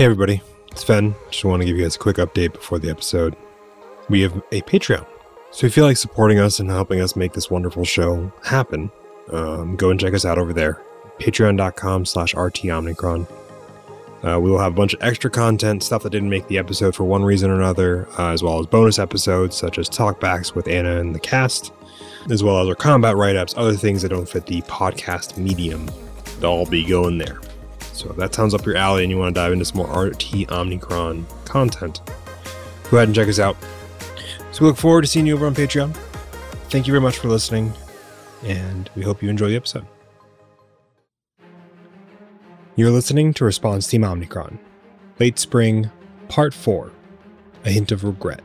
Hey everybody, it's Fen. Just want to give you guys a quick update before the episode. We have a Patreon. So if you feel like supporting us and helping us make this wonderful show happen, go and check us out over there. Patreon.com/RT Omicron. We will have a bunch of extra content, stuff that didn't make the episode for one reason or another, as well as bonus episodes such as talkbacks with Anna and the cast, as well as our combat write-ups, other things that don't fit the podcast medium. They'll all be going there. So if that sounds up your alley and you want to dive into some more RT Omicron content, go ahead and check us out. So we look forward to seeing you over on Patreon. Thank you very much for listening, and we hope you enjoy the episode. You're listening to Response Team Omicron, Late Spring, Part 4, A Hint of Regret.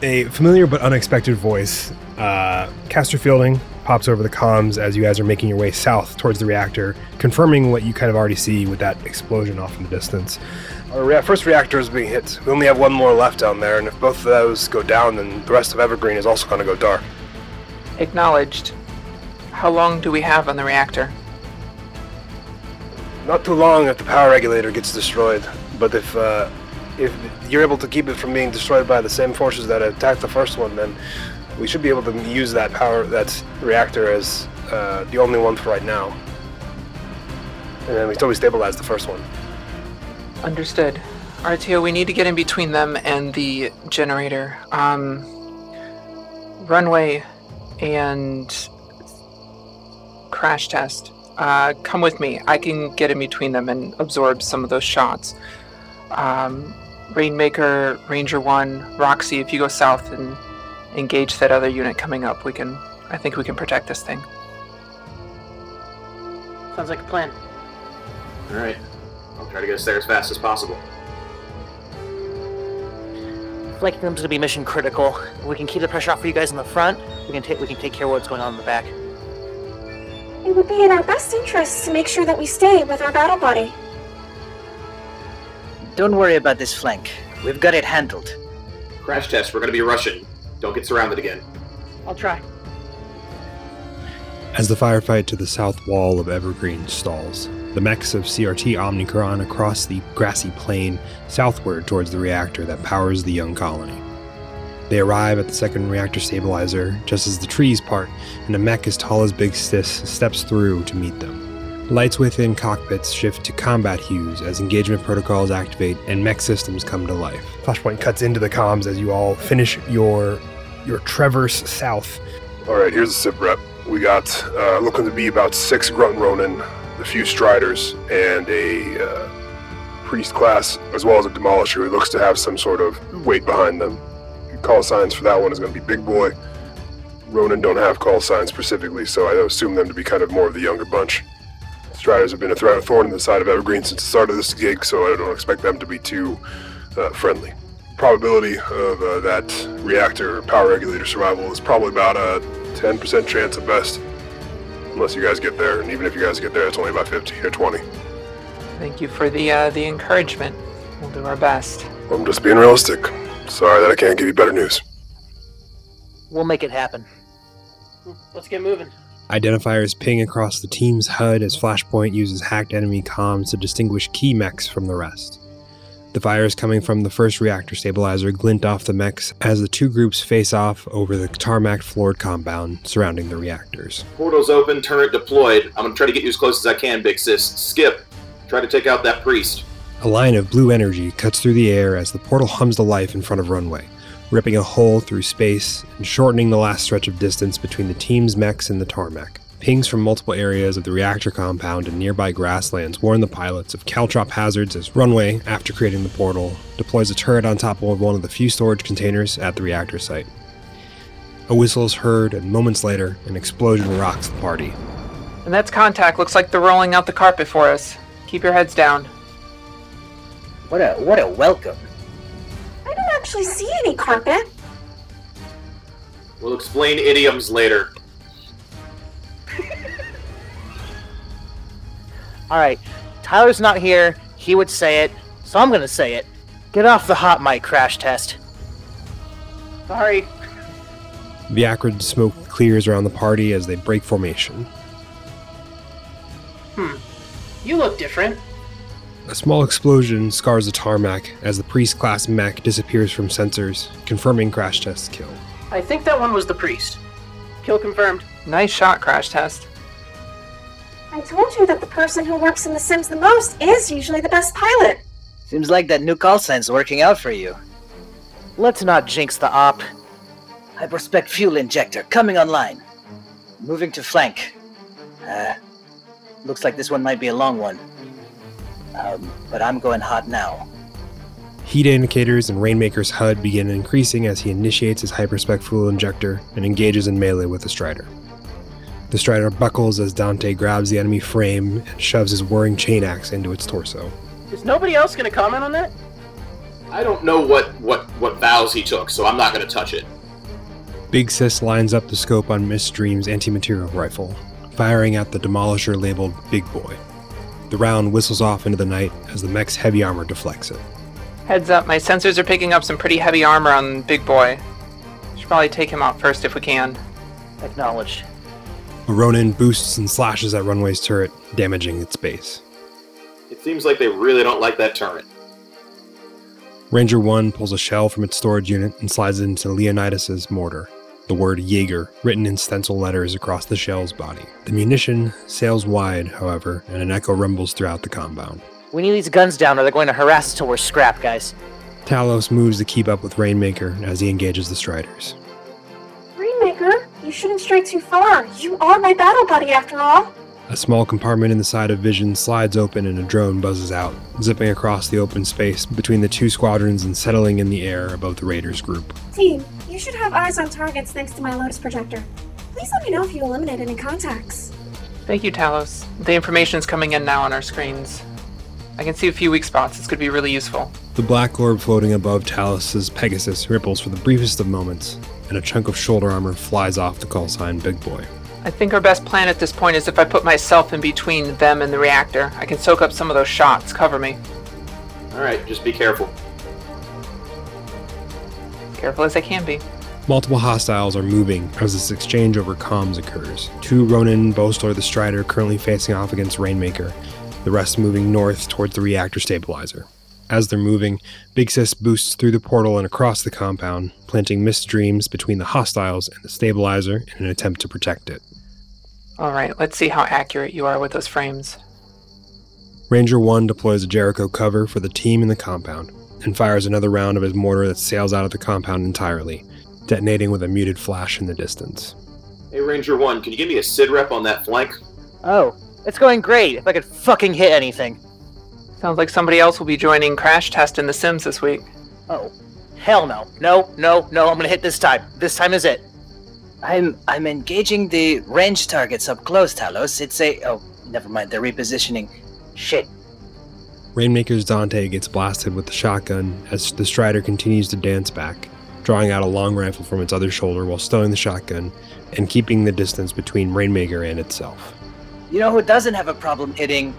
A familiar but unexpected voice, Castor Fielding, pops over the comms as you guys are making your way south towards the reactor, confirming what you kind of already see with that explosion off in the distance. Our first reactor is being hit. We only have one more left down there, and if both of those go down, then the rest of Evergreen is also going to go dark. Acknowledged. How long do we have on the reactor? Not too long if the power regulator gets destroyed, but if you're able to keep it from being destroyed by the same forces that attacked the first one, then we should be able to use that reactor as the only one for right now. And then we totally stabilize the first one. Understood. RTO, we need to get in between them and the generator. Runway and Crash Test. Come with me. I can get in between them and absorb some of those shots. Rainmaker, Ranger 1, Roxy, if you go south and engage that other unit coming up, I think we can protect this thing. Sounds like a plan. Alright. I'll try to get us there as fast as possible. Flanking them's gonna be mission critical. We can keep the pressure off for you guys in the front. We can take care of what's going on in the back. It would be in our best interest to make sure that we stay with our battle buddy. Don't worry about this flank. We've got it handled. Crash Test, we're going to be rushing. Don't get surrounded again. I'll try. As the firefight to the south wall of Evergreen stalls, the mechs of CRT Omicron across the grassy plain southward towards the reactor that powers the young colony. They arrive at the second reactor stabilizer, just as the trees part, and a mech as tall as Big Sis steps through to meet them. Lights within cockpits shift to combat hues as engagement protocols activate and mech systems come to life. Flashpoint cuts into the comms as you all finish your traverse south. All right, here's the SIP rep. We got looking to be about 6 Grunt Ronin, a few Striders, and a Priest class, as well as a Demolisher who looks to have some sort of weight behind them. Call signs for that one is going to be Big Boy. Ronin don't have call signs specifically, so I assume them to be kind of more of the younger bunch. Striders have been a thorn in the side of Evergreen since the start of this gig, so I don't expect them to be too friendly. Probability of that reactor power regulator survival is probably about a 10% chance at best, unless you guys get there, and even if you guys get there, it's only about 15 or 20. Thank you for the encouragement. We'll do our best. I'm just being realistic. Sorry that I can't give you better news. We'll make it happen. Let's get moving. Identifiers ping across the team's HUD as Flashpoint uses hacked enemy comms to distinguish key mechs from the rest. The fires coming from the first reactor stabilizer glint off the mechs as the two groups face off over the tarmac floored compound surrounding the reactors. Portals open, turret deployed. I'm going to try to get you as close as I can, Big Sis. Skip. Try to take out that priest. A line of blue energy cuts through the air as the portal hums to life in front of Runway, ripping a hole through space and shortening the last stretch of distance between the team's mechs and the tarmac. Pings from multiple areas of the reactor compound and nearby grasslands warn the pilots of caltrop hazards as Runway, after creating the portal, deploys a turret on top of one of the few storage containers at the reactor site. A whistle is heard, and moments later, an explosion rocks the party. And that's contact. Looks like they're rolling out the carpet for us. Keep your heads down. What a welcome. I don't actually see any carpet. We'll explain idioms later. Alright, Tyler's not here. He would say it, so I'm gonna say it. Get off the hot mic, Crash Test. Sorry. The acrid smoke clears around the party as they break formation. You look different. A small explosion scars the tarmac as the priest class mech disappears from sensors, confirming Crash Test's kill. I think that one was the priest. Kill confirmed. Nice shot, Crash Test. I told you that the person who works in The Sims the most is usually the best pilot. Seems like that new call sign's working out for you. Let's not jinx the op. Hyperspec fuel injector coming online. Moving to flank. Looks like this one might be a long one. But I'm going hot now. Heat indicators in Rainmaker's HUD begin increasing as he initiates his hyperspec fuel injector and engages in melee with the Strider. The Strider buckles as Dante grabs the enemy frame and shoves his whirring chain axe into its torso. Is nobody else going to comment on that? I don't know what vows he took, so I'm not going to touch it. Big Sis lines up the scope on Miss Dream's anti-material rifle, firing at the demolisher labeled Big Boy. The round whistles off into the night as the mech's heavy armor deflects it. Heads up, my sensors are picking up some pretty heavy armor on Big Boy. Should probably take him out first if we can. Acknowledge. A Ronin boosts and slashes at Runway's turret, damaging its base. It seems like they really don't like that turret. Ranger 1 pulls a shell from its storage unit and slides it into Leonidas' mortar. The word Jaeger written in stencil letters across the shell's body. The munition sails wide, however, and an echo rumbles throughout the compound. We need these guns down or they're going to harass us till we're scrapped, guys. Talos moves to keep up with Rainmaker as he engages the Striders. Rainmaker, you shouldn't stray too far. You are my battle buddy after all. A small compartment in the side of Vision slides open and a drone buzzes out, zipping across the open space between the two squadrons and settling in the air above the Raiders group. Team, you should have eyes on targets thanks to my Lotus projector. Please let me know if you eliminate any contacts. Thank you, Talos. The information's coming in now on our screens. I can see a few weak spots. This could be really useful. The black orb floating above Talos' Pegasus ripples for the briefest of moments, and a chunk of shoulder armor flies off the call sign Big Boy. I think our best plan at this point is if I put myself in between them and the reactor. I can soak up some of those shots. Cover me. Alright, just be careful. Careful as I can be. Multiple hostiles are moving as this exchange over comms occurs. Two Ronin, Bowstler the Strider, currently facing off against Rainmaker. The rest moving north towards the reactor stabilizer. As they're moving, Big Sis boosts through the portal and across the compound, planting Miss Dreams between the hostiles and the stabilizer in an attempt to protect it. Alright, let's see how accurate you are with those frames. Ranger 1 deploys a Jericho cover for the team in the compound, and fires another round of his mortar that sails out of the compound entirely, detonating with a muted flash in the distance. Hey Ranger 1, can you give me a SID rep on that flank? Oh, it's going great, if I could fucking hit anything. Sounds like somebody else will be joining Crash Test in The Sims this week. Oh, hell no. No, I'm gonna hit this time. This time is it. I'm engaging the range targets up close, Talos. Oh, never mind, they're repositioning. Shit. Rainmaker's Dante gets blasted with the shotgun as the Strider continues to dance back, drawing out a long rifle from its other shoulder while stowing the shotgun and keeping the distance between Rainmaker and itself. You know who doesn't have a problem hitting?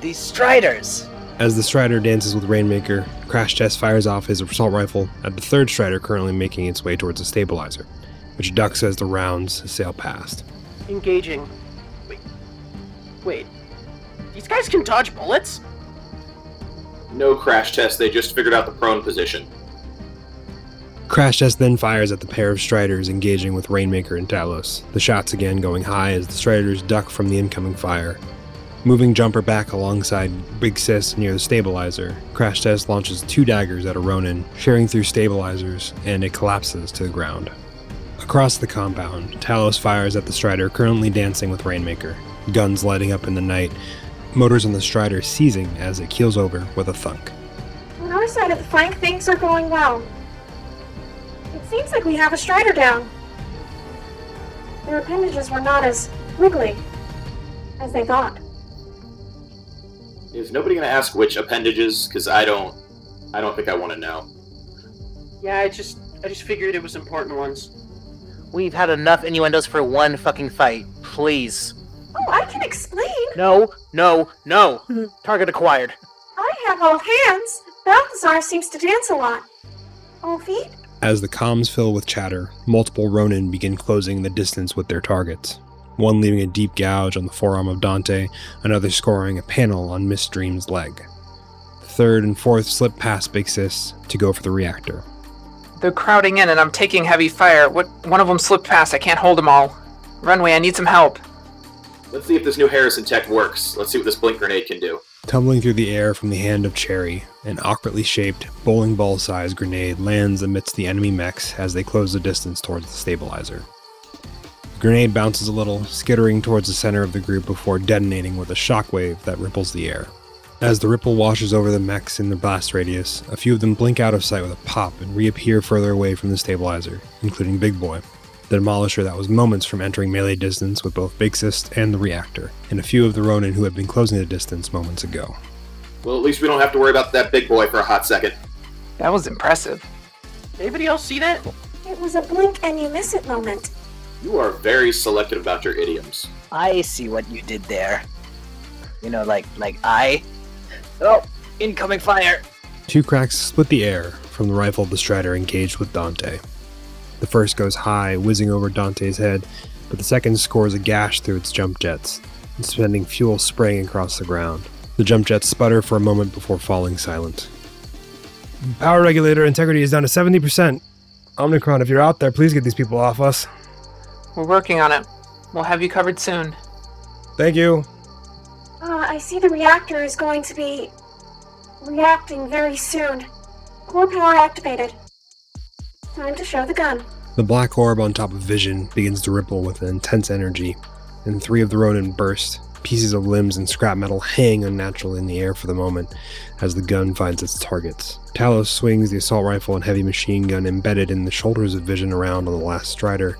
These Striders! As the Strider dances with Rainmaker, Crash Test fires off his assault rifle at the third Strider currently making its way towards the stabilizer, which ducks as the rounds sail past. Engaging. Wait. These guys can dodge bullets? No, Crash Test, they just figured out the prone position. Crash Test then fires at the pair of Striders engaging with Rainmaker and Talos, the shots again going high as the Striders duck from the incoming fire. Moving Jumper back alongside Big Sis near the stabilizer, Crash Test launches two daggers at a Ronin, shearing through stabilizers, and it collapses to the ground. Across the compound, Talos fires at the Strider currently dancing with Rainmaker, guns lighting up in the night, motors on the Strider seizing as it keels over with a thunk. On our side of the flank, things are going well. It seems like we have a Strider down. Their appendages were not as wiggly as they thought. Is nobody going to ask which appendages? Because I don't think I want to know. Yeah, I just figured it was important ones. We've had enough innuendos for one fucking fight. Please. Oh, I can explain. No. Target acquired. I have all hands. Balthazar seems to dance a lot. All feet? As the comms fill with chatter, multiple Ronin begin closing the distance with their targets. One leaving a deep gouge on the forearm of Dante, another scoring a panel on Miss Dream's leg. third, and fourth slip past Big Sis to go for the reactor. They're crowding in and I'm taking heavy fire. What? One of them slipped past. I can't hold them all. Runway, I need some help. Let's see if this new Harrison tech works. Let's see what this blink grenade can do. Tumbling through the air from the hand of Cherry, an awkwardly shaped, bowling ball-sized grenade lands amidst the enemy mechs as they close the distance towards the stabilizer. The grenade bounces a little, skittering towards the center of the group before detonating with a shockwave that ripples the air. As the ripple washes over the mechs in the blast radius, a few of them blink out of sight with a pop and reappear further away from the stabilizer, including Big Boy, the demolisher that was moments from entering melee distance with both Big Sis and the reactor, and a few of the Ronin who had been closing the distance moments ago. Well, at least we don't have to worry about that Big Boy for a hot second. That was impressive. Anybody else see that? It was a blink and you miss it moment. You are very selective about your idioms. I see what you did there. You know, like I... Oh, incoming fire! Two cracks split the air from the rifle of the Strider engaged with Dante. The first goes high, whizzing over Dante's head, but the second scores a gash through its jump jets, and sending fuel spraying across the ground. The jump jets sputter for a moment before falling silent. Power regulator integrity is down to 70%. Omicron, if you're out there, please get these people off us. We're working on it. We'll have you covered soon. Thank you. I see the reactor is going to be reacting very soon. Core power activated. Time to show the gun. The black orb on top of Vision begins to ripple with an intense energy, and three of the Ronin burst. Pieces of limbs and scrap metal hang unnaturally in the air for the moment as the gun finds its targets. Talos swings the assault rifle and heavy machine gun embedded in the shoulders of Vision around on the last Strider,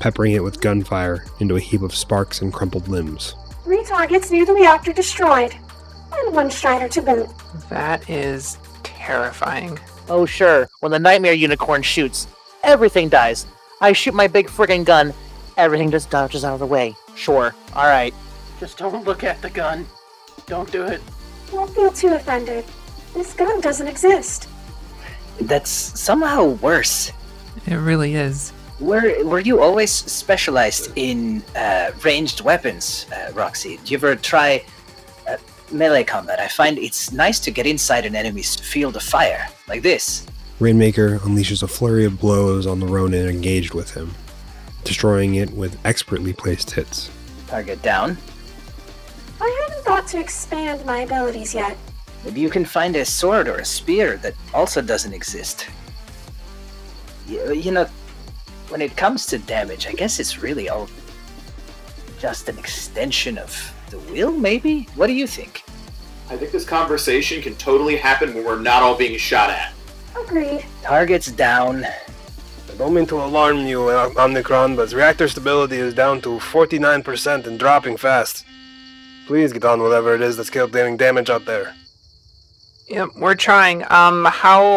peppering it with gunfire into a heap of sparks and crumpled limbs. Three targets near the reactor destroyed, and one Strider to boot. That is terrifying. Oh sure, when the nightmare unicorn shoots, everything dies. I shoot my big friggin' gun, everything just dodges out of the way. Sure, alright. Just don't look at the gun. Don't do it. Don't feel too offended. This gun doesn't exist. That's somehow worse. It really is. Were you always specialized in ranged weapons, Roxy? Do you ever try... melee combat? I find it's nice to get inside an enemy's field of fire, like this. Rainmaker unleashes a flurry of blows on the Ronin engaged with him, destroying it with expertly placed hits. Target down. I haven't thought to expand my abilities yet. Maybe you can find a sword or a spear that also doesn't exist. You know, when it comes to damage, I guess it's really all just an extension of the will, maybe? What do you think? I think this conversation can totally happen when we're not all being shot at. Agreed. Targets down. I don't mean to alarm you, Omicron, but reactor stability is down to 49% and dropping fast. Please get on whatever it is that's dealing damage out there. Yep, we're trying. How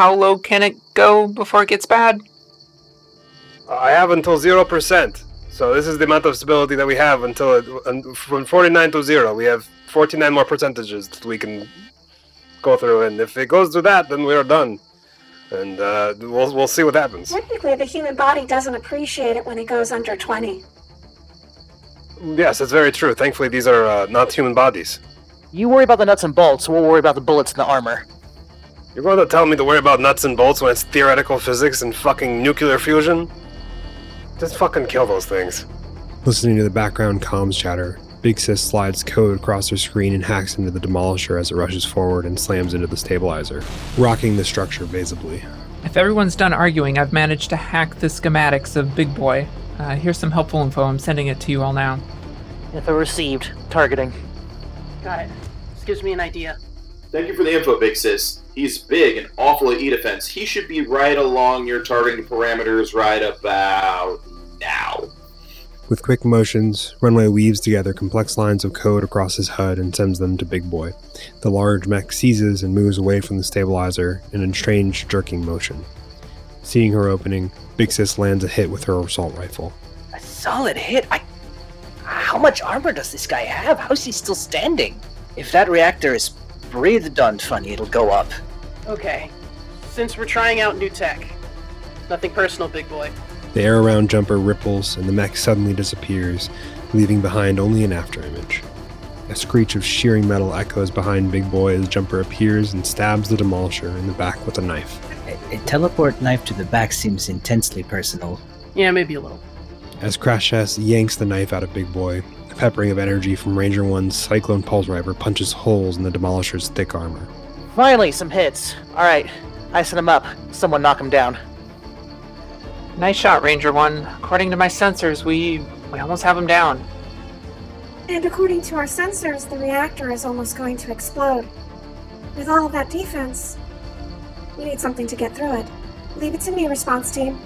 low can it go before it gets bad? I have until 0%. So this is the amount of stability that we have until from 49 to 0. We have 49 more percentages that we can go through, and if it goes to that, then we are done. And we'll see what happens. Technically, the human body doesn't appreciate it when it goes under 20. Yes, that's very true. Thankfully, these are not human bodies. You worry about the nuts and bolts, we'll worry about the bullets and the armor. You're going to tell me to worry about nuts and bolts when it's theoretical physics and fucking nuclear fusion? Just fucking kill those things. Listening to the background comms chatter, Big Sis slides code across her screen and hacks into the demolisher as it rushes forward and slams into the stabilizer, rocking the structure visibly. If everyone's done arguing, I've managed to hack the schematics of Big Boy. Here's some helpful info. I'm sending it to you all now. Info received. Targeting. Got it. This gives me an idea. Thank you for the info, Big Sis. He's big and awful at E-defense. He should be right along your targeting parameters right about now. With quick motions, Runway weaves together complex lines of code across his HUD and sends them to Big Boy. The large mech seizes and moves away from the stabilizer in a strange jerking motion. Seeing her opening, Big Sis lands a hit with her assault rifle. A solid hit? How much armor does this guy have? How's he still standing? If that reactor is breathed on funny, it'll go up. Okay. Since we're trying out new tech, nothing personal, Big Boy. The air around Jumper ripples, and the mech suddenly disappears, leaving behind only an afterimage. A screech of shearing metal echoes behind Big Boy as Jumper appears and stabs the Demolisher in the back with a knife. A teleport knife to the back seems intensely personal. Yeah, maybe a little. As Crash Test yanks the knife out of Big Boy, a peppering of energy from Ranger 1's Cyclone Pulse Driver punches holes in the Demolisher's thick armor. Finally, some hits. All right, icing him up. Someone knock him down. Nice shot, Ranger 1. According to my sensors, we almost have him down. And according to our sensors, the reactor is almost going to explode. With all of that defense, we need something to get through it. Leave it to me, response team.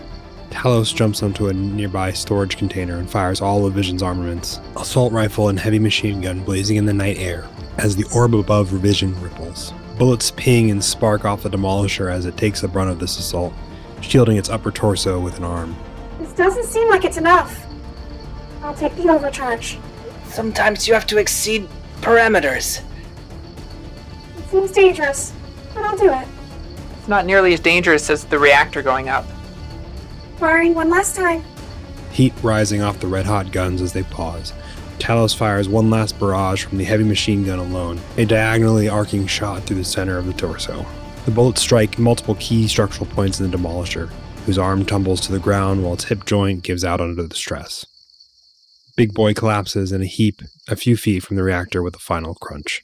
Talos jumps onto a nearby storage container and fires all of Vision's armaments, assault rifle and heavy machine gun blazing in the night air as the orb above Vision ripples. Bullets ping and spark off the Demolisher as it takes the brunt of this assault, shielding its upper torso with an arm. This doesn't seem like it's enough. I'll take the overcharge. Sometimes you have to exceed parameters. It seems dangerous, but I'll do it. It's not nearly as dangerous as the reactor going up. Firing one last time. Heat rising off the red-hot guns as they pause. Talos fires one last barrage from the heavy machine gun alone, a diagonally arcing shot through the center of the torso. The bullets strike multiple key structural points in the Demolisher, whose arm tumbles to the ground while its hip joint gives out under the stress. Big Boy collapses in a heap a few feet from the reactor with a final crunch.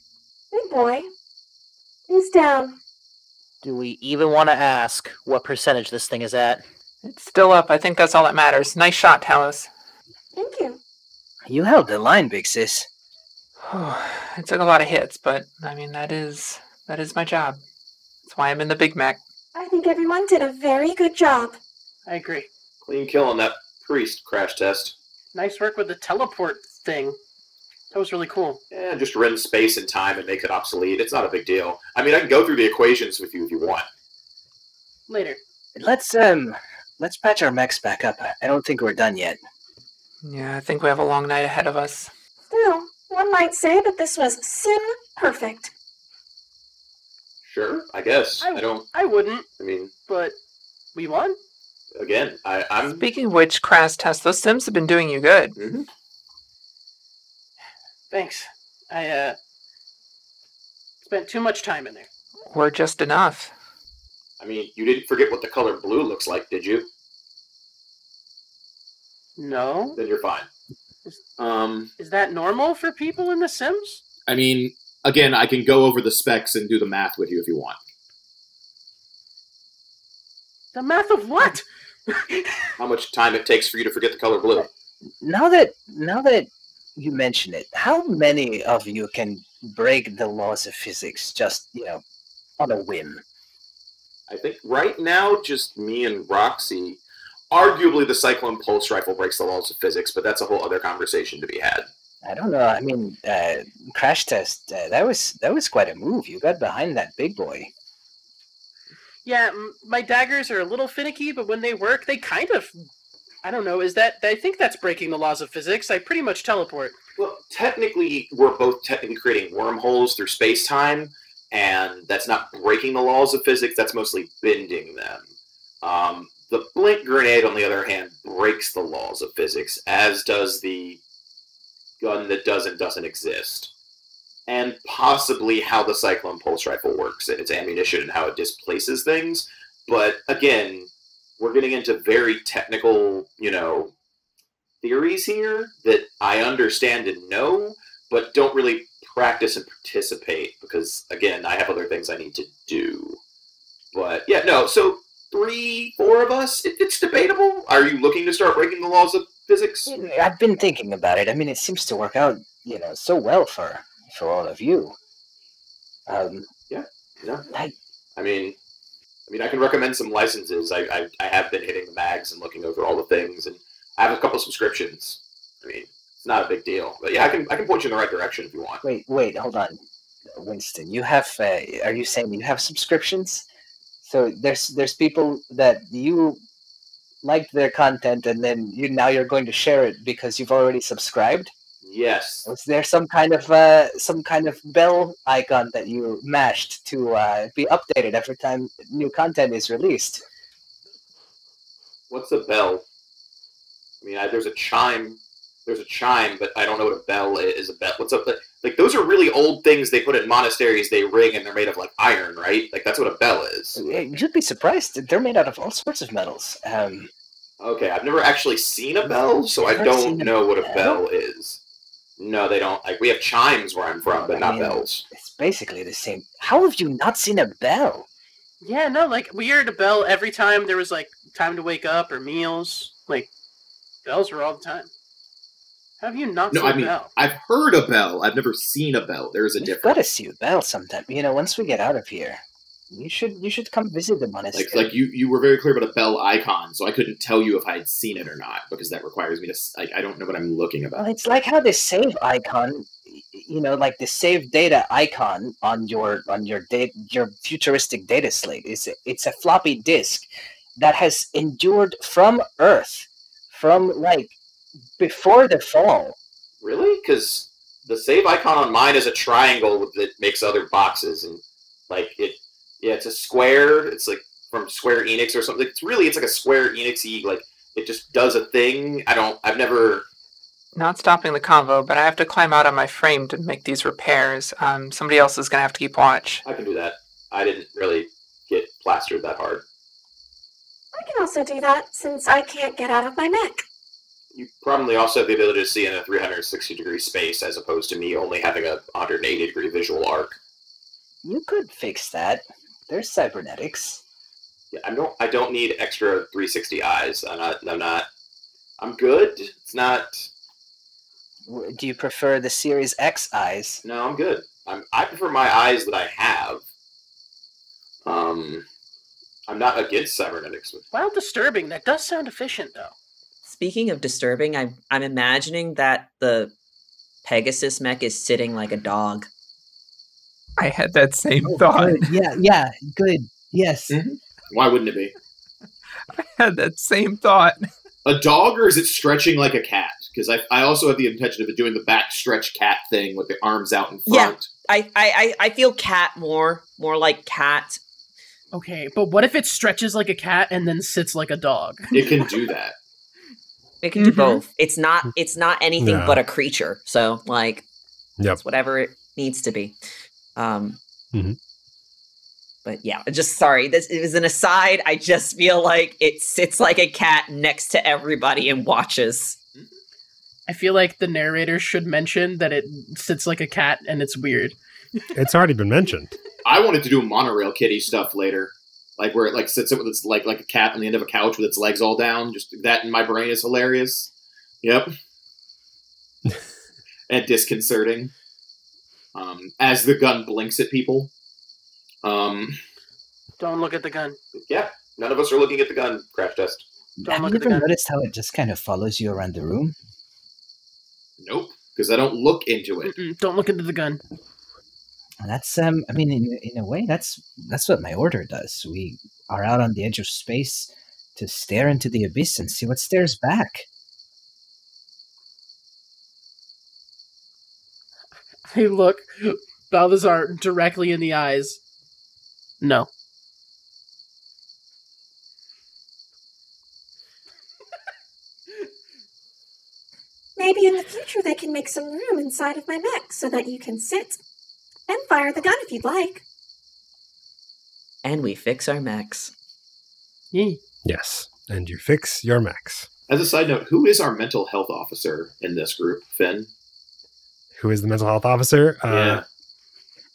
Big Boy is down. Do we even want to ask what percentage this thing is at? It's still up. I think that's all that matters. Nice shot, Talos. Thank you. You held the line, Big Sis. I took a lot of hits, but, I mean, that is my job. That's why I'm in the Big Mac. I think everyone did a very good job. I agree. Clean kill on that priest, Crash Test. Nice work with the teleport thing. That was really cool. Yeah, just rend space and time and make it obsolete. It's not a big deal. I mean, I can go through the equations with you if you want. Later. Let's patch our mechs back up. I don't think we're done yet. Yeah, I think we have a long night ahead of us. Still, one might say that this was sim perfect. Sure, I guess. I wouldn't. I mean, but we won. Again, I'm... Speaking of which, Crash Test, those sims have been doing you good. Mm-hmm. Thanks. I spent too much time in there. Or just enough. I mean, you didn't forget what the color blue looks like, did you? No. Then you're fine. Is that normal for people in The Sims? I mean, again, I can go over the specs and do the math with you if you want. The math of what? How much time it takes for you to forget the color blue. Now that you mention it, how many of you can break the laws of physics just, on a whim? I think right now, just me and Roxy. Arguably, the Cyclone Pulse Rifle breaks the laws of physics, but that's a whole other conversation to be had. I don't know. I mean, Crash Test, that was quite a move. You got behind that Big Boy. Yeah, my daggers are a little finicky, but when they work, they kind of... I don't know, I think that's breaking the laws of physics. I pretty much teleport. Well, technically, we're both creating wormholes through space-time, and that's not breaking the laws of physics, that's mostly bending them. The blink grenade, on the other hand, breaks the laws of physics, as does the gun that does and doesn't exist. And possibly how the Cyclone Pulse Rifle works and its ammunition and how it displaces things. But again, we're getting into very technical, theories here that I understand and know, but don't really practice and participate because, again, I have other things I need to do. But, yeah, no, so... 3, 4 of us? It's debatable. Are you looking to start breaking the laws of physics? I've been thinking about it. I mean, it seems to work out, so well for all of you. Yeah. I mean, I can recommend some licenses. I have been hitting the mags and looking over all the things, and I have a couple subscriptions. I mean, it's not a big deal. But yeah, I can point you in the right direction if you want. Wait, hold on, Winston. You have? Are you saying you have subscriptions? So there's people that you liked their content, and then you're going to share it because you've already subscribed. Yes. Was there some kind of bell icon that you mashed to be updated every time new content is released? What's a bell? I mean, there's a chime, but I don't know what a bell is. What's up? Like, those are really old things they put in monasteries, they ring, and they're made of, like, iron, right? Like, that's what a bell is. You'd be surprised. They're made out of all sorts of metals. Okay, I've never actually seen a bell, so I don't know what a bell is. No, they don't. Like, we have chimes where I'm from, but not bells. It's basically the same. How have you not seen a bell? Yeah, no, like, we heard a bell every time there was, like, time to wake up or meals. Like, bells were all the time. Have you not seen a bell? I've heard a bell. I've never seen a bell. There's a difference. You've got to see a bell sometime. You know, once we get out of here, you should come visit the monastery. Like you were very clear about a bell icon, so I couldn't tell you if I had seen it or not, because that requires me to, like, I don't know what I'm looking about. Well, it's like how the save icon, you know, like the save data icon on your futuristic data slate. It's a floppy disk that has endured from Earth, from, like, before the fall. Really? Because the save icon on mine is a triangle that makes other boxes, and, like, it, yeah, it's a square. It's like from Square Enix or something. It's like a Square Enix-y, like, it just does a thing. I've never... Not stopping the convo, but I have to climb out of my frame to make these repairs. Somebody else is going to have to keep watch. I can do that. I didn't really get plastered that hard. I can also do that, since I can't get out of my neck. You probably also have the ability to see in a 360-degree space, as opposed to me only having a 180-degree visual arc. You could fix that. There's cybernetics. Yeah, I don't need extra 360 eyes. I'm good. It's not... Do you prefer the Series X eyes? No, I'm good. I prefer my eyes that I have. I'm not against cybernetics. While disturbing, that does sound efficient, though. Speaking of disturbing, I'm imagining that the Pegasus mech is sitting like a dog. I had that same thought. Good. Yeah, good. Yes. Mm-hmm. Why wouldn't it be? I had that same thought. A dog, or is it stretching like a cat? Because I also have the intention of it doing the back stretch cat thing with the arms out in front. Yeah, I feel cat more like cat. Okay, but what if it stretches like a cat and then sits like a dog? It can do that. It can do both. It's not anything but a creature. So, like, it's whatever it needs to be. But yeah, just sorry. This is an aside. I just feel like it sits like a cat next to everybody and watches. I feel like the narrator should mention that it sits like a cat and it's weird. It's already been mentioned. I wanted to do monorail kitty stuff later. Like, where it, like, sits with its leg like a cat on the end of a couch with its legs all down. Just that in my brain is hilarious. Yep. And disconcerting. As the gun blinks at people. Don't look at the gun. Yeah, none of us are looking at the gun. Crash test. Have you ever noticed how it just kind of follows you around the room? Nope, because I don't look into it. Mm-mm, don't look into the gun. That's in a way, that's what my order does. We are out on the edge of space to stare into the abyss and see what stares back. I look Balthazar directly in the eyes. No. Maybe in the future they can make some room inside of my neck so that you can sit and fire the gun if you'd like. And we fix our mechs. Yay. Yes, and you fix your mechs. As a side note, who is our mental health officer in this group, Fen? Who is the mental health officer? Yeah.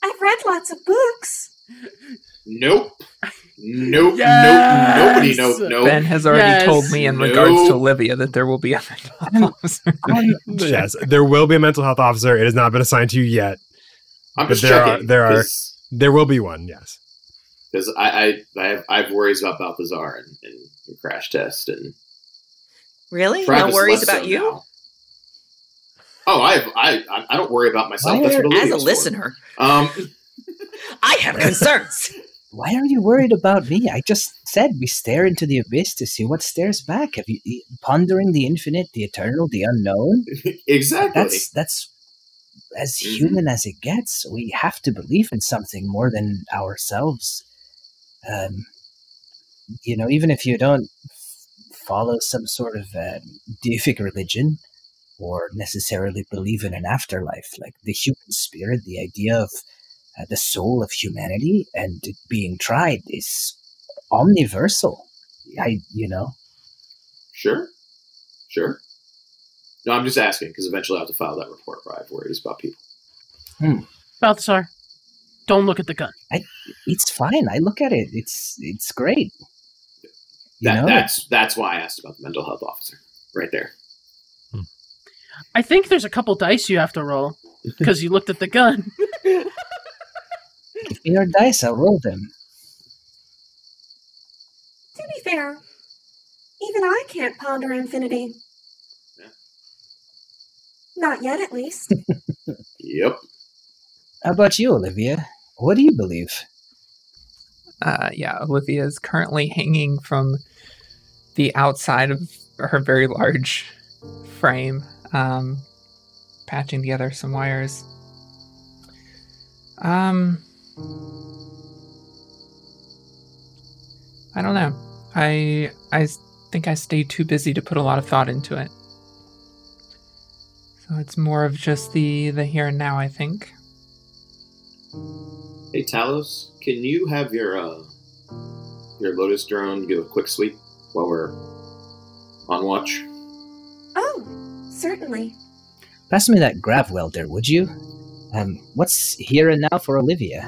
I've read lots of books. Nope. Yes! Nobody. Ben has already told me in regards to Olivia that there will be a mental health officer. Yes, there will be a mental health officer. It has not been assigned to you yet. I'm just checking. There will be one, yes. Because I have worries about Balthazar and Crash Test. And really? Travis, no worries about you? Now. Oh, I don't worry about myself. That's what Olivia's as a listener. I have concerns. Why are you worried about me? I just said we stare into the abyss to see what stares back. Have you pondering the infinite, the eternal, the unknown? Exactly. That's as human as it gets. We have to believe in something more than ourselves. You know, even if you don't follow some sort of deific religion, or necessarily believe in an afterlife. Like the human spirit, the idea of the soul of humanity and it being tried is omniversal. Sure. No, I'm just asking because eventually I'll have to file that report where I have worries about people. Balthazar, don't look at the gun. It's fine. I look at it. It's great. That's why I asked about the mental health officer right there. I think there's a couple dice you have to roll because you looked at the gun. Give me your dice. I'll roll them. To be fair, even I can't ponder infinity. Yeah. Not yet, at least. Yep. How about you, Olivia? What do you believe? Olivia is currently hanging from the outside of her very large frame, patching together some wires. I don't know. I think I stay too busy to put a lot of thought into it. So it's more of just the here and now, I think. Hey, Talos, can you have your Lotus drone do a quick sweep while we're on watch? Oh, certainly. Pass me that grav welder, would you? What's here and now for Olivia?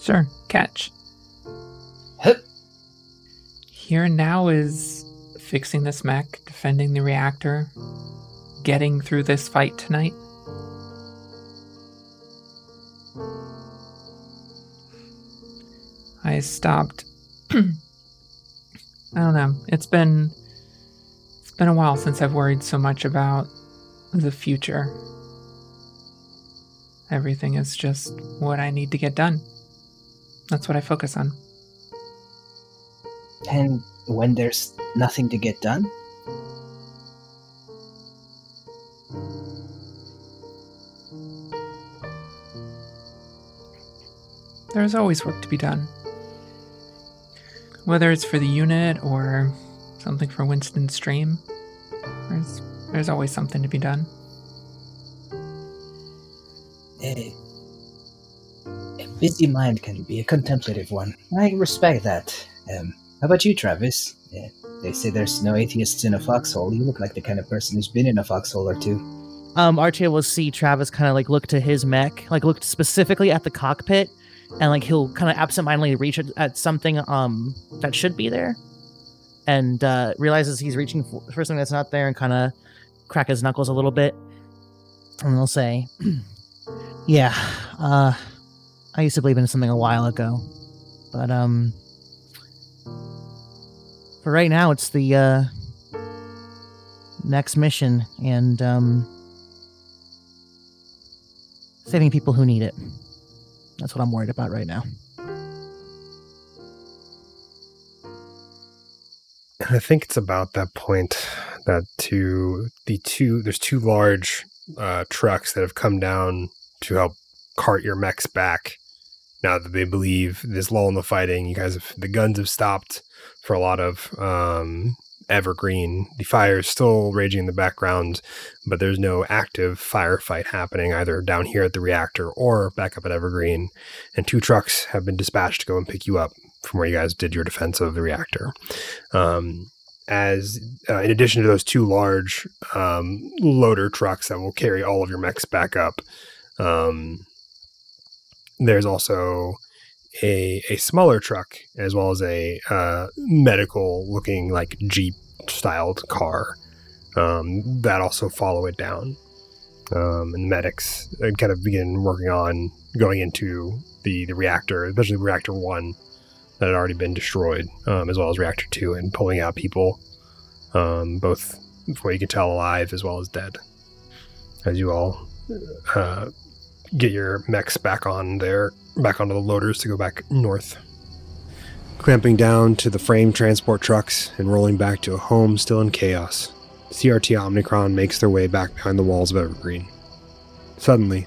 Sure, catch. Hup. Here and now is fixing this mech, defending the reactor, getting through this fight tonight. I stopped. I don't know. It's been a while since I've worried so much about the future. Everything is just what I need to get done. That's what I focus on. And when there's nothing to get done? There's always work to be done. Whether it's for the unit or something for Winston's stream, there's always something to be done. A busy mind can be a contemplative one. I respect that. How about you, Travis? They say there's no atheists in a foxhole. You look like the kind of person who's been in a foxhole or two. Archie will see Travis kind of like look to his mech, like look specifically at the cockpit, and like he'll kind of absentmindedly reach at something that should be there, and realizes he's reaching for something that's not there, and kind of crack his knuckles a little bit, and he'll say, "Yeah, I used to believe in something a while ago, but for right now it's the next mission and saving people who need it. That's what I'm worried about right now." And I think it's about that point that there's two large trucks that have come down to help cart your mechs back. Now that they believe there's lull in the fighting, the guns have stopped for a lot of Evergreen. The fire is still raging in the background, but there's no active firefight happening either down here at the reactor or back up at Evergreen. And two trucks have been dispatched to go and pick you up from where you guys did your defense of the reactor. In addition to those two large loader trucks that will carry all of your mechs back up, there's also a smaller truck, as well as a medical-looking, like, Jeep-styled car that also follow it down. And medics kind of begin working on going into the reactor, especially Reactor 1 that had already been destroyed, as well as Reactor 2, and pulling out people, both, from what you can tell, alive as well as dead, as you all get your mechs back onto the loaders to go back north. Clamping down to the frame transport trucks and rolling back to a home still in chaos, CRT Omicron makes their way back behind the walls of Evergreen. Suddenly,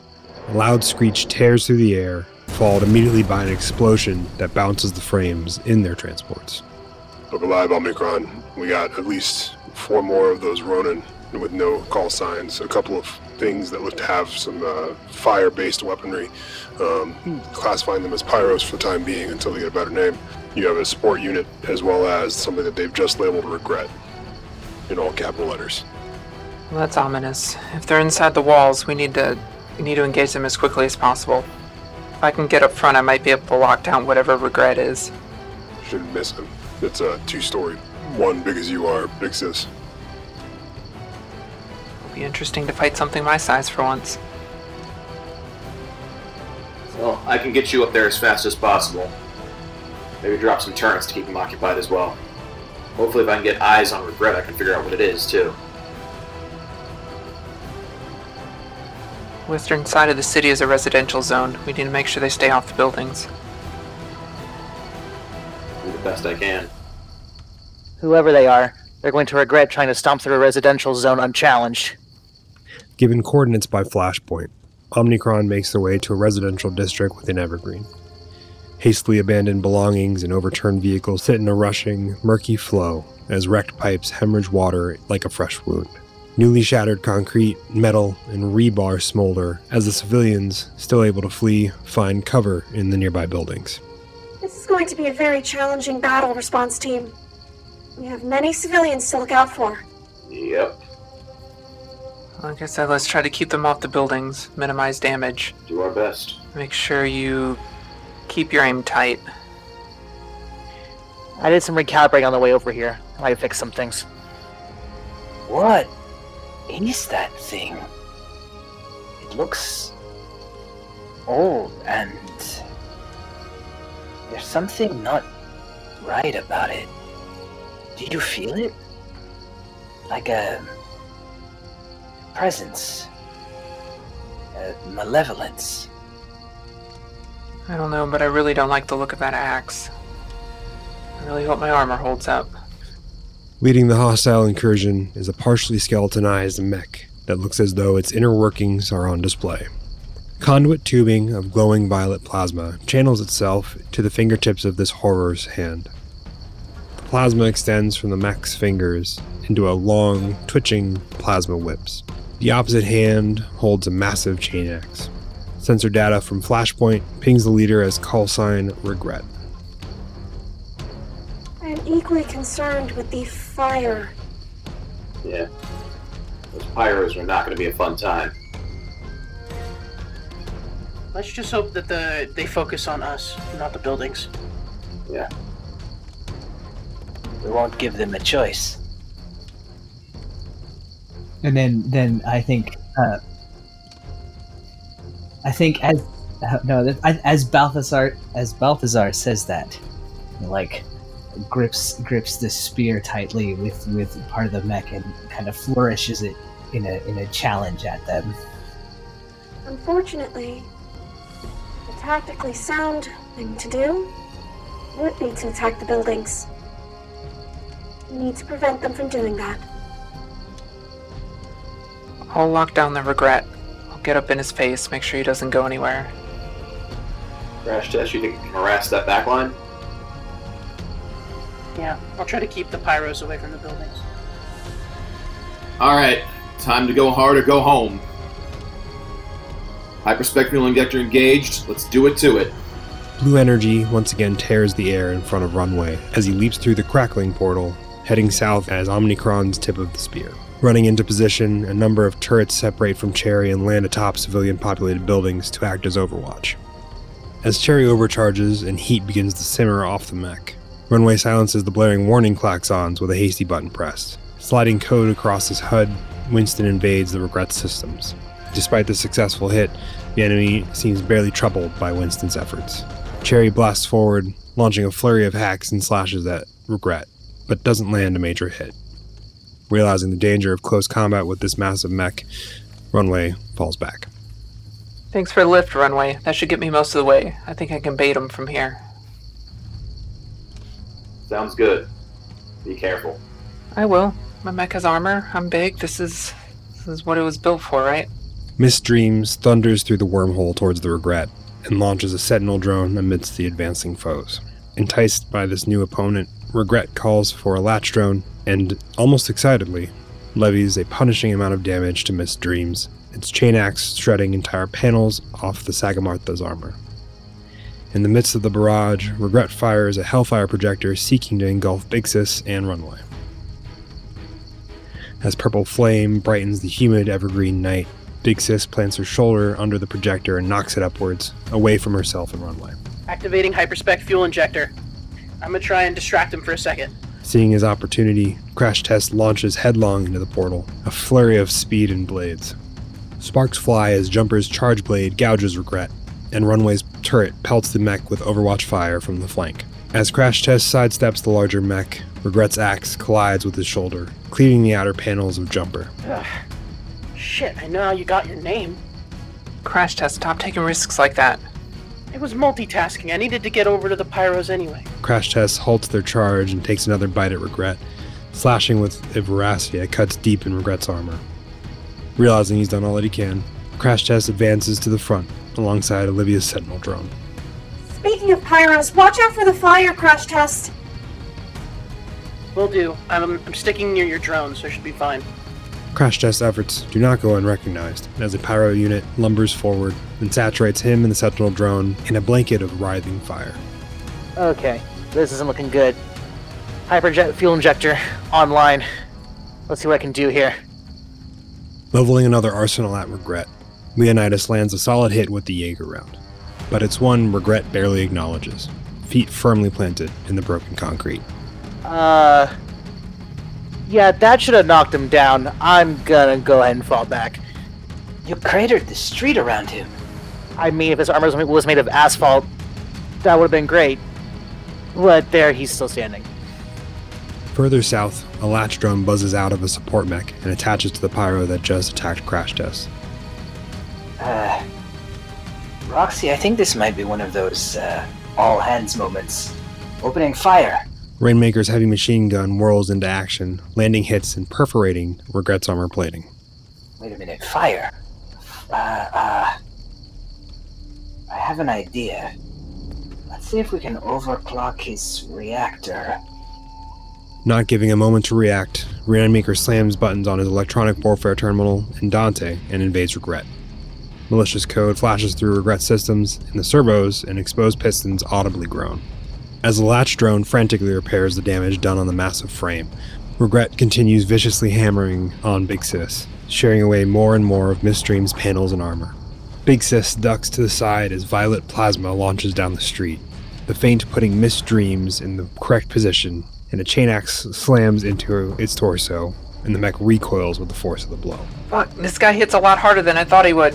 a loud screech tears through the air, followed immediately by an explosion that bounces the frames in their transports. Look alive, Omicron. We got at least 4 more of those Ronin with no call signs, a couple of things that look to have some fire-based weaponry, classifying them as Pyros for the time being until they get a better name. You have a support unit as well as something that they've just labeled Regret in all capital letters. Well, that's ominous. If they're inside the walls, we need to engage them as quickly as possible. If I can get up front, I might be able to lock down whatever Regret is. Shouldn't miss him. It's a 2-story, one big as you are, Big Sis. It'll be interesting to fight something my size for once. Well, I can get you up there as fast as possible. Maybe drop some turrets to keep them occupied as well. Hopefully if I can get eyes on Regret, I can figure out what it is, too. Western side of the city is a residential zone. We need to make sure they stay off the buildings. Do the best I can. Whoever they are, they're going to regret trying to stomp through a residential zone unchallenged. Given coordinates by Flashpoint, Omicron makes their way to a residential district within Evergreen. Hastily abandoned belongings and overturned vehicles sit in a rushing, murky flow as wrecked pipes hemorrhage water like a fresh wound. Newly shattered concrete, metal, and rebar smolder as the civilians, still able to flee, find cover in the nearby buildings. This is going to be a very challenging battle, Response Team. We have many civilians to look out for. Yep. Like I said, let's try to keep them off the buildings, minimize damage. Do our best. Make sure you... keep your aim tight. I did some recalibrating on the way over here. I might have fixed some things. What is that thing? It looks old, and there's something not right about it. Do you feel it? Like a presence, a malevolence. I don't know, but I really don't like the look of that axe. I really hope my armor holds up. Leading the hostile incursion is a partially skeletonized mech that looks as though its inner workings are on display. Conduit tubing of glowing violet plasma channels itself to the fingertips of this horror's hand. The plasma extends from the mech's fingers into a long, twitching plasma whips. The opposite hand holds a massive chain axe. Sensor data from Flashpoint pings the leader as call sign Regret. I'm equally concerned with the fire. Yeah. Those pyros are not going to be a fun time. Let's just hope that they focus on us, not the buildings. Yeah. We won't give them a choice. And then I think... as Balthazar says that, like, grips the spear tightly with part of the mech and kind of flourishes it in a challenge at them. Unfortunately, the tactically sound thing to do would be to attack the buildings. We need to prevent them from doing that. I'll lock down the Regret. Get up in his face, make sure he doesn't go anywhere. Crash Test, you think you can harass that back line? Yeah, I'll try to keep the pyros away from the buildings. Alright, time to go hard or go home. Hyperspectral injector engaged, let's do it to it. Blue energy once again tears the air in front of Runway as he leaps through the crackling portal, heading south as Omicron's tip of the spear. Running into position, a number of turrets separate from Cherry and land atop civilian-populated buildings to act as overwatch. As Cherry overcharges and heat begins to simmer off the mech, Runway silences the blaring warning klaxons with a hasty button press. Sliding code across his HUD, Winston invades the Regret systems. Despite the successful hit, the enemy seems barely troubled by Winston's efforts. Cherry blasts forward, launching a flurry of hacks and slashes at Regret, but doesn't land a major hit. Realizing the danger of close combat with this massive mech, Runway falls back. Thanks for the lift, Runway. That should get me most of the way. I think I can bait him from here. Sounds good. Be careful. I will. My mech has armor. I'm big. This is what it was built for, right? Miss Dreams thunders through the wormhole towards the Regret and launches a sentinel drone amidst the advancing foes. Enticed by this new opponent, Regret calls for a latch drone and, almost excitedly, levies a punishing amount of damage to Miss Dream's, its chain axe shredding entire panels off the Sagamartha's armor. In the midst of the barrage, Regret fires a Hellfire projector seeking to engulf Big Sis and Runway. As purple flame brightens the humid evergreen night, Big Sis plants her shoulder under the projector and knocks it upwards, away from herself and Runway. Activating hyperspec fuel injector. I'm going to try and distract him for a second. Seeing his opportunity, Crash Test launches headlong into the portal, a flurry of speed and blades. Sparks fly as Jumper's charge blade gouges Regret, and Runway's turret pelts the mech with Overwatch fire from the flank. As Crash Test sidesteps the larger mech, Regret's axe collides with his shoulder, cleaving the outer panels of Jumper. Ugh. Shit, I know how you got your name. Crash Test, stop taking risks like that. It was multitasking. I needed to get over to the pyros anyway. Crash Test halts their charge and takes another bite at Regret. Slashing with a veracity that cuts deep in Regret's armor. Realizing he's done all that he can, Crash Test advances to the front, alongside Olivia's Sentinel drone. Speaking of pyros, watch out for the fire, Crash Test. Will do. I'm sticking near your drone, so I should be fine. Crash Test's efforts do not go unrecognized, as a pyro unit lumbers forward and saturates him and the Sentinel drone in a blanket of writhing fire. Okay, this isn't looking good. Hyperjet fuel injector, online. Let's see what I can do here. Leveling another arsenal at Regret, Leonidas lands a solid hit with the Jaeger round, but it's one Regret barely acknowledges, feet firmly planted in the broken concrete. Yeah, that should have knocked him down. I'm gonna go ahead and fall back. You cratered the street around him. I mean, if his armor was made of asphalt, that would have been great. But there, he's still standing. Further south, a latch drone buzzes out of a support mech and attaches to the pyro that just attacked Crash Test. Roxy, I think this might be one of those, all-hands moments. Opening fire! Rainmaker's heavy machine gun whirls into action, landing hits and perforating Regret's armor plating. Wait a minute, fire? I have an idea. Let's see if we can overclock his reactor. Not giving a moment to react, Rainmaker slams buttons on his electronic warfare terminal and Dante and invades Regret. Malicious code flashes through Regret systems, and the servos and exposed pistons audibly groan. As the latch drone frantically repairs the damage done on the massive frame, Regret continues viciously hammering on Big Sis, shearing away more and more of Miss Dream's panels and armor. Big Sis ducks to the side as violet plasma launches down the street, the feint putting Miss Dream's in the correct position, and a chain axe slams into its torso, and the mech recoils with the force of the blow. Fuck, this guy hits a lot harder than I thought he would.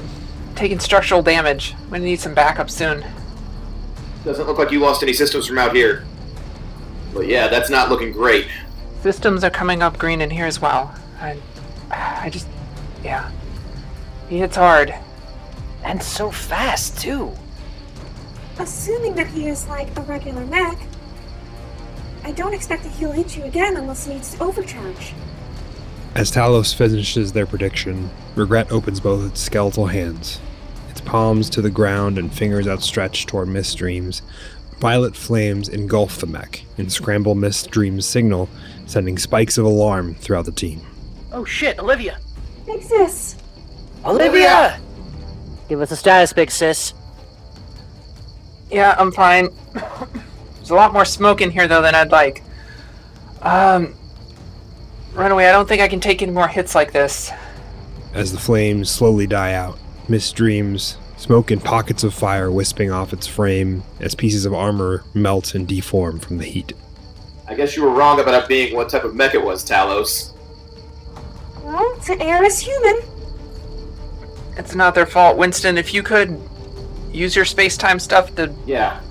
Taking structural damage. I'm gonna need some backup soon. Doesn't look like you lost any systems from out here. But yeah, that's not looking great. Systems are coming up green in here as well. I just, yeah. He hits hard. And so fast, too. Assuming that he is like a regular mech, I don't expect that he'll hit you again unless he needs to overcharge. As Talos finishes their prediction, Regret opens both its skeletal hands, its palms to the ground and fingers outstretched toward Miss Dream's. Violet flames engulf the mech and scramble Miss Dream's signal, sending spikes of alarm throughout the team. Oh shit, Olivia! Big Sis! Olivia! Give us a status, Big Sis. Yeah, I'm fine. There's a lot more smoke in here, though, than I'd like. Runaway, I don't think I can take any more hits like this. As the flames slowly die out, Miss Dream's smoke and pockets of fire wisping off its frame as pieces of armor melt and deform from the heat. I guess you were wrong about it being what type of mech it was, Talos. Well, it's an airless human. It's not their fault, Winston. If you could use your space-time stuff to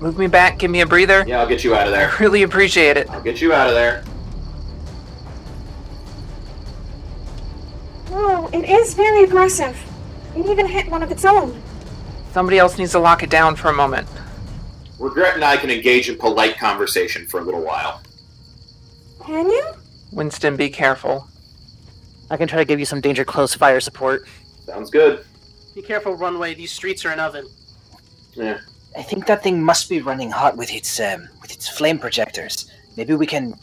move me back, give me a breather. Yeah, I'll get you out of there. I really appreciate it. I'll get you out of there. Whoa, it is very aggressive. It even hit one of its own. Somebody else needs to lock it down for a moment. Regret and I can engage in polite conversation for a little while. Can you? Winston, be careful. I can try to give you some danger close fire support. Sounds good. Be careful, Runway. These streets are an oven. Yeah. I think that thing must be running hot with its flame projectors. Maybe we can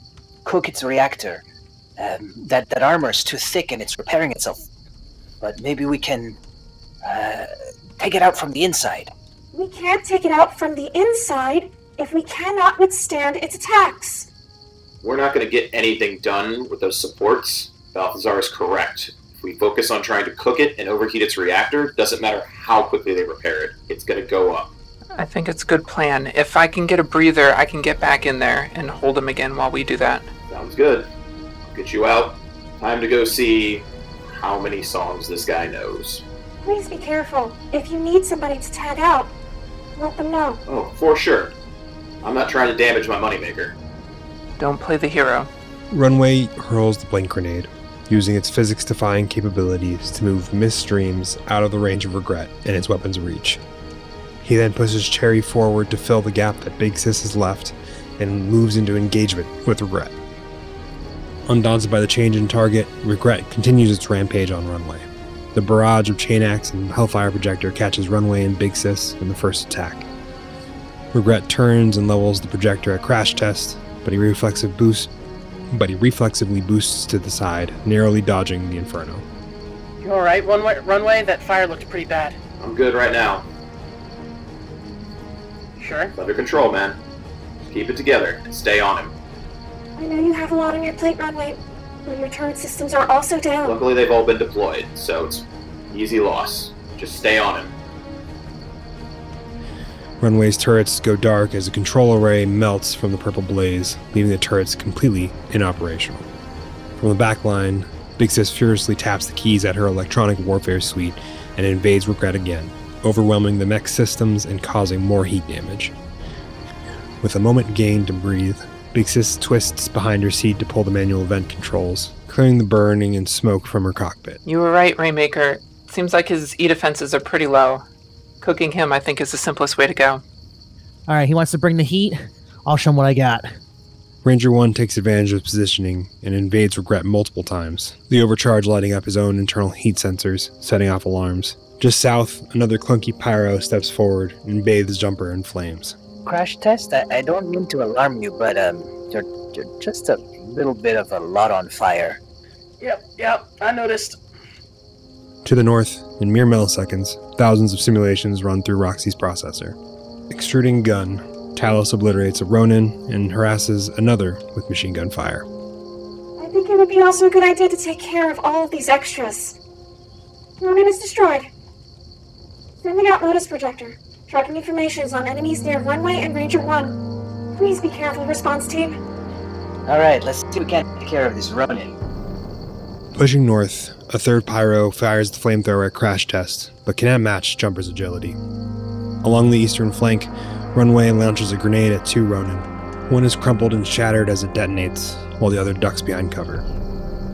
cook its reactor. That armor is too thick and it's repairing itself. But maybe we can take it out from the inside. We can't take it out from the inside if we cannot withstand its attacks. We're not going to get anything done with those supports. Balthazar is correct. If we focus on trying to cook it and overheat its reactor, doesn't matter how quickly they repair it, it's going to go up. I think it's a good plan. If I can get a breather, I can get back in there and hold him again while we do that. Sounds good. I'll get you out. Time to go see how many songs this guy knows. Please be careful. If you need somebody to tag out, let them know. Oh, for sure. I'm not trying to damage my moneymaker. Don't play the hero. Runway hurls the blink grenade, using its physics-defying capabilities to move Miss Dreams out of the range of Regret and its weapons reach. He then pushes Cherry forward to fill the gap that Big Sis has left and moves into engagement with Regret. Undaunted by the change in target, Regret continues its rampage on Runway. The barrage of chain axe and hellfire projector catches Runway and Big Sis in the first attack. Regret turns and levels the projector at Crash Test, but he reflexively boosts to the side, narrowly dodging the Inferno. You alright, Runway? That fire looked pretty bad. I'm good right now. Sure? Under control, man. Keep it together and stay on him. I know you have a lot on your plate, Runway, but your turret systems are also down. Luckily, they've all been deployed, so it's easy loss. Just stay on him. Runway's turrets go dark as a control array melts from the purple blaze, leaving the turrets completely inoperational. From the backline, Big Sis furiously taps the keys at her electronic warfare suite and invades Regret again, overwhelming the mech systems and causing more heat damage. With a moment gained to breathe, Big Sis twists behind her seat to pull the manual vent controls, clearing the burning and smoke from her cockpit. You were right, Rainmaker. Seems like his E defenses are pretty low. Cooking him, I think, is the simplest way to go. All right, he wants to bring the heat. I'll show him what I got. Ranger 1 takes advantage of positioning and invades Regret multiple times, the overcharge lighting up his own internal heat sensors, setting off alarms. Just south, another clunky pyro steps forward and bathes Jumper in flames. Crash Test, I don't mean to alarm you, but you're just a little bit of a lot on fire. Yep, I noticed. To the north, in mere milliseconds, thousands of simulations run through Roxy's processor. Extruding gun, Talos obliterates a Ronin and harasses another with machine gun fire. I think it would be also a good idea to take care of all of these extras. Ronin is destroyed. Sending out Lotus Projector. Tracking information on enemies near Runway and Ranger 1. Please be careful, Response Team. Alright, let's see if we can take care of this Ronin. Pushing north, a third pyro fires the flamethrower at Crash Test, but cannot match Jumper's agility. Along the eastern flank, Runway launches a grenade at two Ronin. One is crumpled and shattered as it detonates, while the other ducks behind cover.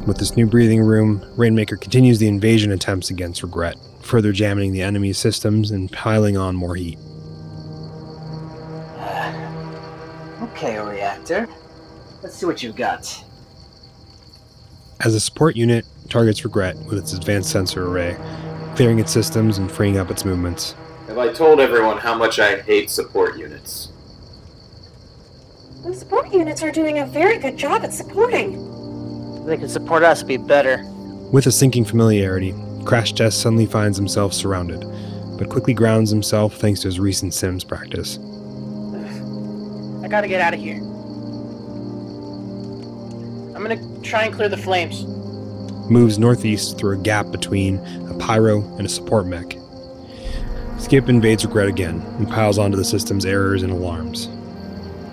With this new breathing room, Rainmaker continues the invasion attempts against Regret, further jamming the enemy's systems and piling on more heat. Okay, Reactor. Let's see what you've got. As a support unit, targets Regret with its advanced sensor array, clearing its systems and freeing up its movements. Have I told everyone how much I hate support units? The support units are doing a very good job at supporting. They can support us, be better. With a sinking familiarity, Crash Test suddenly finds himself surrounded, but quickly grounds himself thanks to his recent Sims practice. I gotta get out of here. I'm gonna try and clear the flames. Moves northeast through a gap between a pyro and a support mech. Skip invades Regret again and piles onto the system's errors and alarms.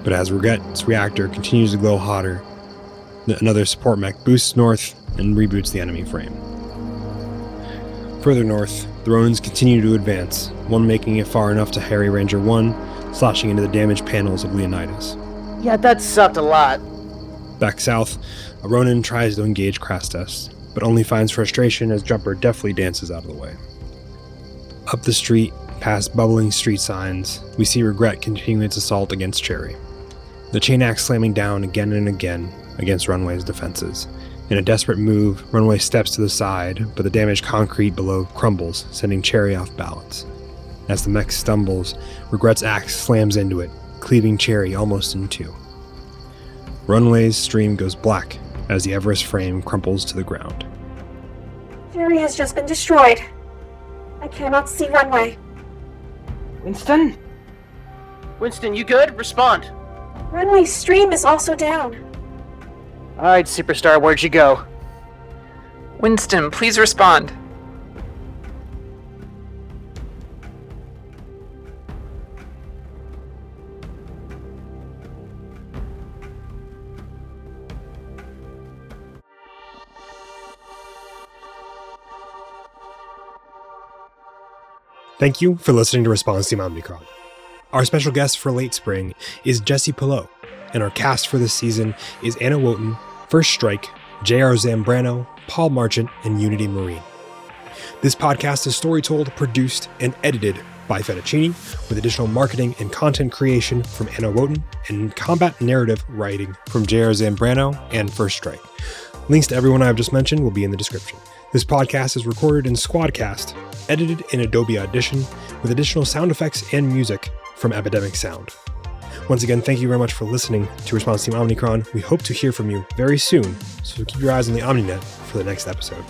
But as Regret's reactor continues to glow hotter, another support mech boosts north and reboots the enemy frame. Further north, the Ronins continue to advance, one making it far enough to harry Ranger 1, slashing into the damaged panels of Leonidas. Yeah, that sucked a lot. Back south, a Ronin tries to engage Crash Test, but only finds frustration as Jumper deftly dances out of the way. Up the street, past bubbling street signs, we see Regret continuing its assault against Cherry. The chain axe slamming down again and again against Runway's defenses. In a desperate move, Runway steps to the side, but the damaged concrete below crumbles, sending Cherry off balance. As the mech stumbles, Regret's axe slams into it, cleaving Cherry almost in two. Runway's stream goes black as the Everest frame crumples to the ground. Fury has just been destroyed. I cannot see Runway. Winston? Winston, you good? Respond. Runway's stream is also down. Alright, Superstar, where'd you go? Winston, please respond. Thank you for listening to Response Team Omicron. Our special guest for Late Spring is Jesse Pillow, and our cast for this season is Anna Wooten, First Strike, J.R. Zambrano, Paul Marchant, and Unity Marine. This podcast is storytold, produced, and edited by Fettuccini, with additional marketing and content creation from Anna Wooten and combat narrative writing from J.R. Zambrano and First Strike. Links to everyone I've just mentioned will be in the description. This podcast is recorded in Squadcast, edited in Adobe Audition, with additional sound effects and music from Epidemic Sound. Once again, thank you very much for listening to Response Team Omicron. We hope to hear from you very soon, so keep your eyes on the OmniNet for the next episode.